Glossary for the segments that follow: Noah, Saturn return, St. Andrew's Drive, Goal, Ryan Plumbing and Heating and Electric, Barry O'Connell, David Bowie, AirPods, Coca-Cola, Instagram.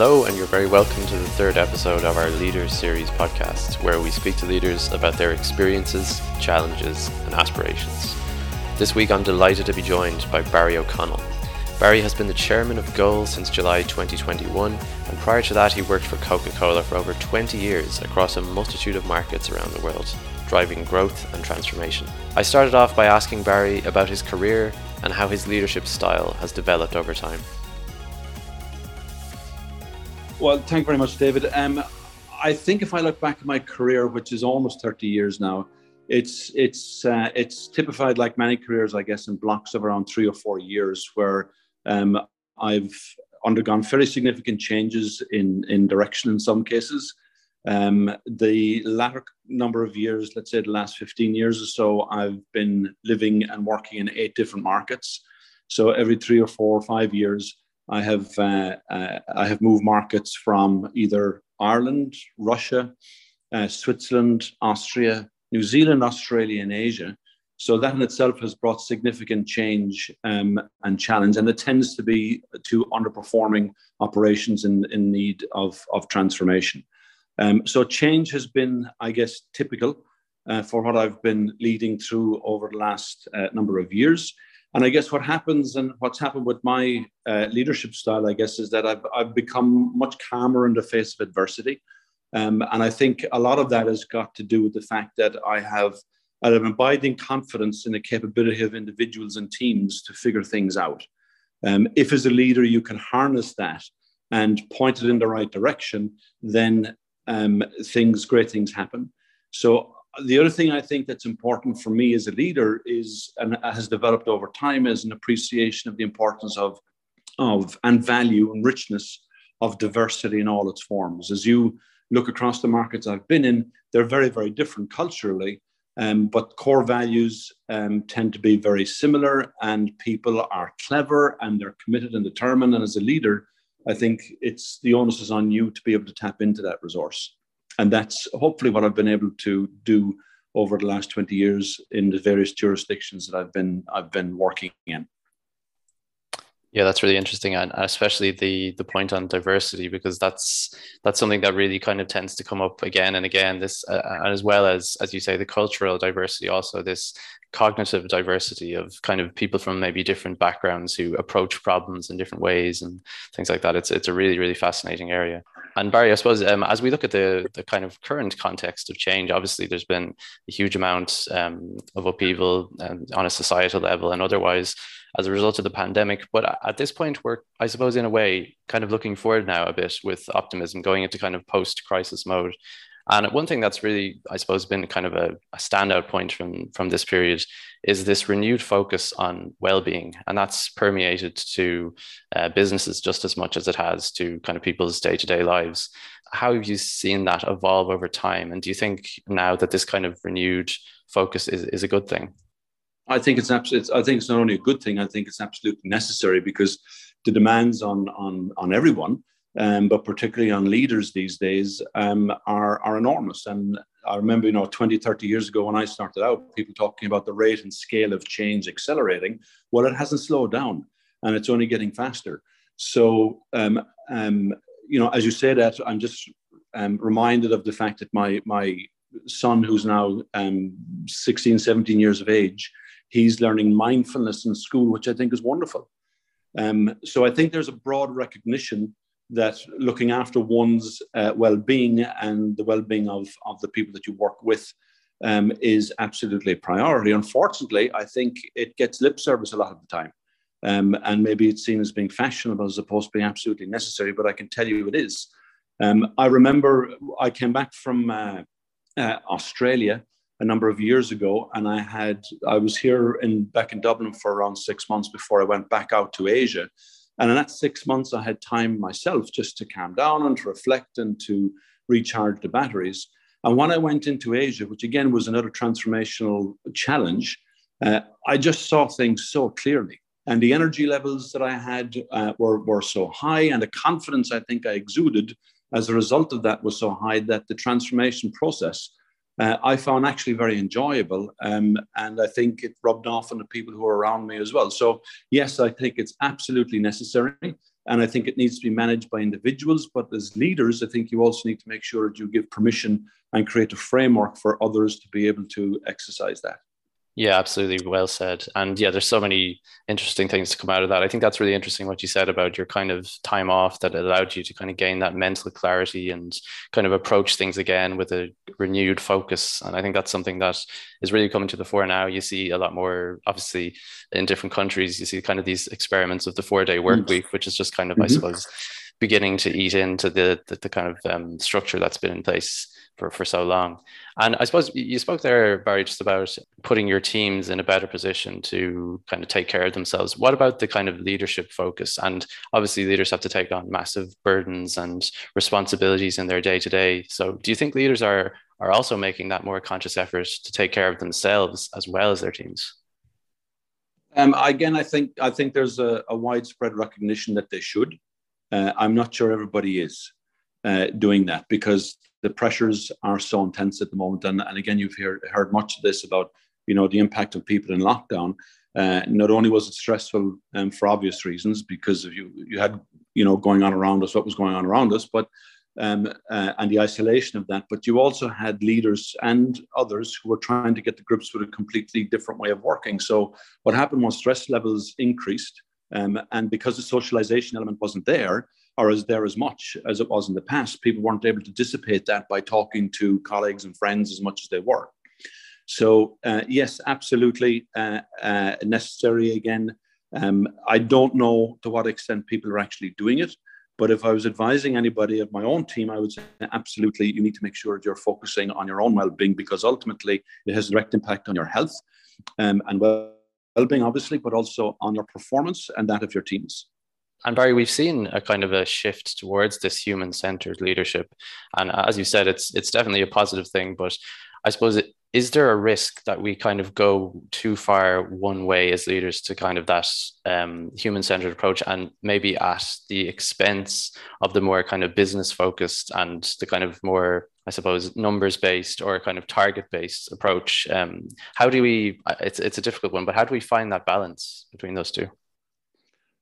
Hello, and you're very welcome to the third episode of our Leaders Series podcast, where we speak to leaders about their experiences, challenges, and aspirations. This week, I'm delighted to be joined by Barry O'Connell. Barry has been the chairman of Goal since July 2021, and prior to that, he worked for Coca-Cola for over 20 years across a multitude of markets around the world, driving growth and transformation. I started off by asking Barry about his career and how his leadership style has developed over time. Well, thank you very much, David. I think if I look back at my career, which is almost 30 years now, it's typified, like many careers, I guess, in blocks of around 3 or 4 years, where I've undergone fairly significant changes in direction in some cases. The latter number of years, let's say the last 15 years or so, I've been living and working in 8 different markets. So every 3 or 4 or 5 years, I have moved markets from either Ireland, Russia, Switzerland, Austria, New Zealand, Australia, and Asia. So that in itself has brought significant change and challenge, and it tends to be to underperforming operations in need of transformation. So change has been, I guess, typical for what I've been leading through over the last number of years. And I guess what happens and what's happened with my leadership style, I guess, is that I've become much calmer in the face of adversity. And I think a lot of that has got to do with the fact that I have abiding confidence in the capability of individuals and teams to figure things out. If as a leader you can harness that and point it in the right direction, then great things happen. So the other thing I think that's important for me as a leader is, and has developed over time, is an appreciation of the importance of and value and richness of diversity in all its forms. As you look across the markets I've been in, they're very, very different culturally, but core values tend to be very similar, and people are clever and they're committed and determined. And as a leader, I think the onus is on you to be able to tap into that resource. And that's hopefully what I've been able to do over the last 20 years in the various jurisdictions that I've been working in. Yeah, that's really interesting, and especially the point on diversity, because that's something that really kind of tends to come up again and again. This, as well as you say, the cultural diversity, also this cognitive diversity of kind of people from maybe different backgrounds who approach problems in different ways and things like that. It's a really, really fascinating area. And Barry, I suppose, as we look at the kind of current context of change, obviously there's been a huge amount of upheaval on a societal level and otherwise as a result of the pandemic. But at this point, we're, I suppose, in a way, kind of looking forward now a bit with optimism, going into kind of post-crisis mode. And one thing that's really, I suppose, been kind of a standout point from this period is this renewed focus on well-being. And that's permeated to businesses just as much as it has to kind of people's day-to-day lives. How have you seen that evolve over time? And do you think now that this kind of renewed focus is a good thing? I think it's not only a good thing, I think it's absolutely necessary, because the demands on everyone, but particularly on leaders these days, are enormous. And I remember, 20, 30 years ago when I started out, people talking about the rate and scale of change accelerating. Well, it hasn't slowed down, and it's only getting faster. So, as you say that, I'm just reminded of the fact that my son, who's now 16, 17 years of age, he's learning mindfulness in school, which I think is wonderful. So I think there's a broad recognition that looking after one's well-being and the well-being of the people that you work with is absolutely a priority. Unfortunately, I think it gets lip service a lot of the time. And maybe it's seen as being fashionable as opposed to being absolutely necessary, but I can tell you it is. I remember I came back from Australia a number of years ago, and I was here back in Dublin for around 6 months before I went back out to Asia. And in that 6 months, I had time myself just to calm down and to reflect and to recharge the batteries. And when I went into Asia, which again was another transformational challenge, I just saw things so clearly. And the energy levels that I had were so high, and the confidence I think I exuded as a result of that was so high that the transformation process I found actually very enjoyable. And I think it rubbed off on the people who were around me as well. So yes, I think it's absolutely necessary. And I think it needs to be managed by individuals, but as leaders, I think you also need to make sure that you give permission and create a framework for others to be able to exercise that. Yeah, absolutely. Well said. And yeah, there's so many interesting things to come out of that. I think that's really interesting what you said about your kind of time off that allowed you to kind of gain that mental clarity and kind of approach things again with a renewed focus. And I think that's something that is really coming to the fore now. You see a lot more, obviously, in different countries, you see kind of these experiments of the 4-day work week, which is just kind of, I suppose, beginning to eat into the kind of structure that's been in place for so long. And I suppose you spoke there, Barry, just about putting your teams in a better position to kind of take care of themselves. What about the kind of leadership focus? And obviously leaders have to take on massive burdens and responsibilities in their day-to-day. So do you think leaders are also making that more conscious effort to take care of themselves as well as their teams? Again, I think there's a widespread recognition that they should. I'm not sure everybody is doing that because the pressures are so intense at the moment. And again, you've heard much of this about, you know, the impact of people in lockdown. Not only was it stressful for obvious reasons, because of you had, you know, going on around us, what was going on around us, but and the isolation of that. But you also had leaders and others who were trying to get to grips with a completely different way of working. So what happened was stress levels increased. And because the socialization element wasn't there, or is there as much as it was in the past, people weren't able to dissipate that by talking to colleagues and friends as much as they were. So yes, absolutely necessary again. I don't know to what extent people are actually doing it, but if I was advising anybody of my own team, I would say absolutely, you need to make sure that you're focusing on your own well-being because ultimately it has a direct impact on your health and well-being, obviously, but also on your performance and that of your teams. And Barry, we've seen a kind of a shift towards this human-centered leadership. And as you said, it's definitely a positive thing, but I suppose is there a risk that we kind of go too far one way as leaders to kind of that human-centered approach and maybe at the expense of the more kind of business-focused and the kind of more, I suppose, numbers-based or kind of target-based approach? How do we, it's a difficult one, but how do we find that balance between those two?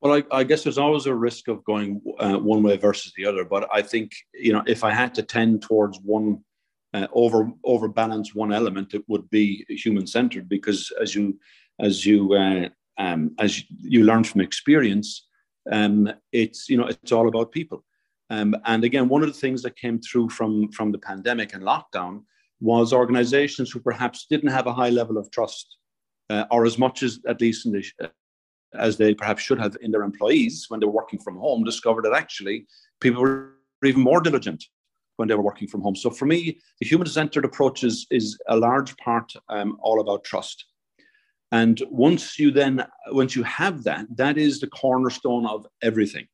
Well, I guess there's always a risk of going one way versus the other. But I think, you know, if I had to tend towards one, overbalance one element, it would be human-centered because as you learn from experience, it's, you know, it's all about people. And again, one of the things that came through from the pandemic and lockdown was organizations who perhaps didn't have a high level of trust or as much as at least in the as they perhaps should have in their employees when they were working from home, discovered that actually people were even more diligent when they were working from home. So for me, the human-centered approach is a large part all about trust. And once you have that, that is the cornerstone of everything.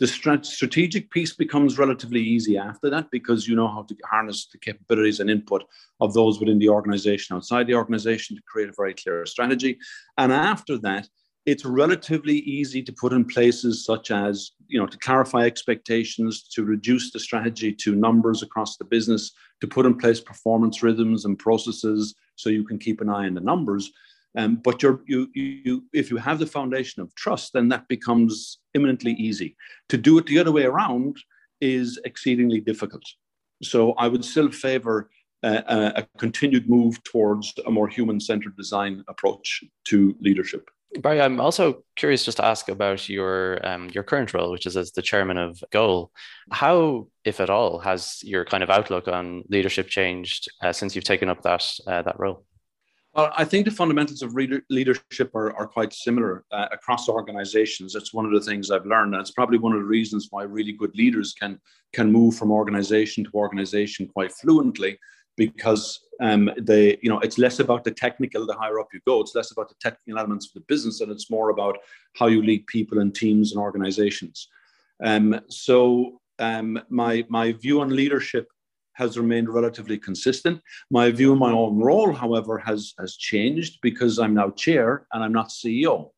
The strategic piece becomes relatively easy after that because you know how to harness the capabilities and input of those within the organization, outside the organization to create a very clear strategy. And after that, it's relatively easy to put in places such as, you know, to clarify expectations, to reduce the strategy to numbers across the business, to put in place performance rhythms and processes so you can keep an eye on the numbers. But if you have the foundation of trust, then that becomes imminently easy. To do it the other way around is exceedingly difficult. So I would still favor a continued move towards a more human-centered design approach to leadership. Barry, I'm also curious just to ask about your current role, which is as the chairman of Goal. How, if at all, has your kind of outlook on leadership changed since you've taken up that role? Well, I think the fundamentals of leadership are quite similar across organizations. It's one of the things I've learned, and it's probably one of the reasons why really good leaders can move from organization to organization quite fluently. Because it's less about the technical, the higher up you go, it's less about the technical elements of the business, and it's more about how you lead people and teams and organizations. My view on leadership has remained relatively consistent. My view in my own role, however, has changed because I'm now chair and I'm not CEO.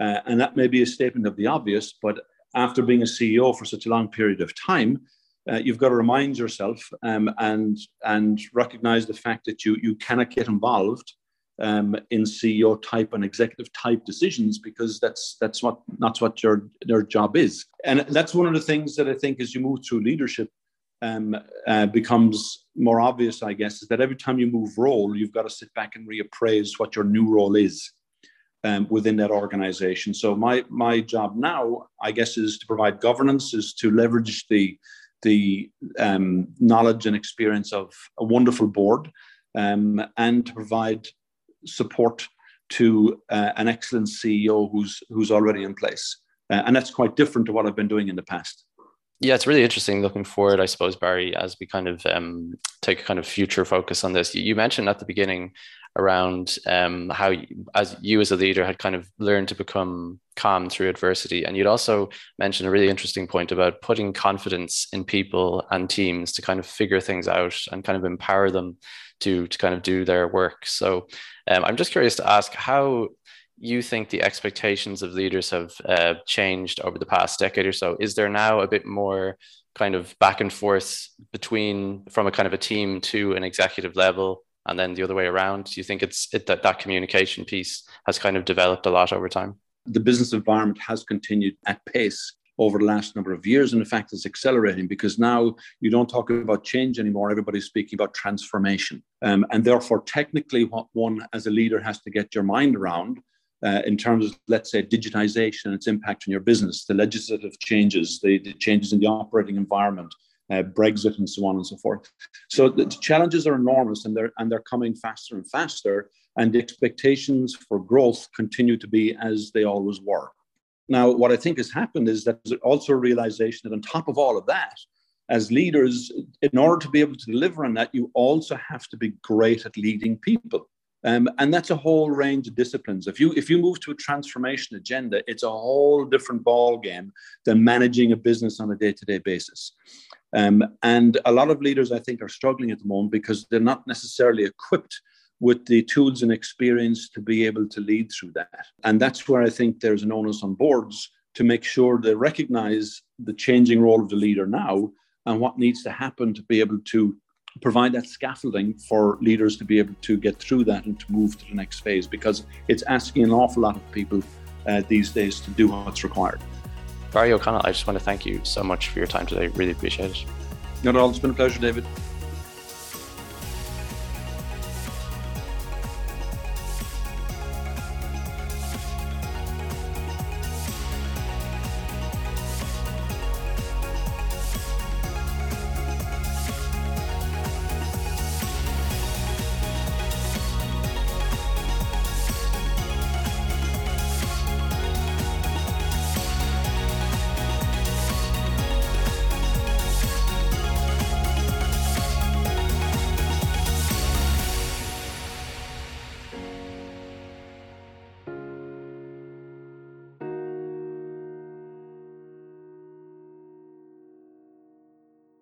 And that may be a statement of the obvious, but after being a CEO for such a long period of time, you've got to remind yourself and recognize the fact that you cannot get involved in CEO type and executive type decisions, because that's what their job is. And that's one of the things that I think, as you move through leadership, becomes more obvious, I guess, is that every time you move role, you've got to sit back and reappraise what your new role is within that organization. So my job now, I guess, is to provide governance, is to leverage the knowledge and experience of a wonderful board, and to provide support to an excellent CEO who's already in place. And that's quite different to what I've been doing in the past. Yeah, it's really interesting looking forward, I suppose, Barry, as we kind of take a kind of future focus on this. You mentioned at the beginning around how, as a leader, had kind of learned to become calm through adversity. And you'd also mentioned a really interesting point about putting confidence in people and teams to kind of figure things out and kind of empower them to kind of do their work. So I'm just curious to ask how you think the expectations of leaders have changed over the past decade or so. Is there now a bit more kind of back and forth from a kind of a team to an executive level, and then the other way around? Do you think that communication piece has kind of developed a lot over time? The business environment has continued at pace over the last number of years, and in fact it's accelerating, because now you don't talk about change anymore. Everybody's speaking about transformation. And therefore, technically, what one as a leader has to get your mind around in terms of, let's say, digitization and its impact on your business, the legislative changes, the changes in the operating environment, Brexit, and so on and so forth. So the challenges are enormous, and they're coming faster and faster, and the expectations for growth continue to be as they always were. Now, what I think has happened is that there's also a realization that on top of all of that, as leaders, in order to be able to deliver on that, you also have to be great at leading people. And that's a whole range of disciplines. If you move to a transformation agenda, it's a whole different ball game than managing a business on a day-to-day basis. And a lot of leaders, I think, are struggling at the moment because they're not necessarily equipped with the tools and experience to be able to lead through that. And that's where I think there's an onus on boards to make sure they recognize the changing role of the leader now and what needs to happen to be able to provide that scaffolding for leaders to be able to get through that and to move to the next phase, because it's asking an awful lot of people these days to do what's required. Barry O'Connell, I just want to thank you so much for your time today. Really appreciate it. Not at all. It's been a pleasure, David.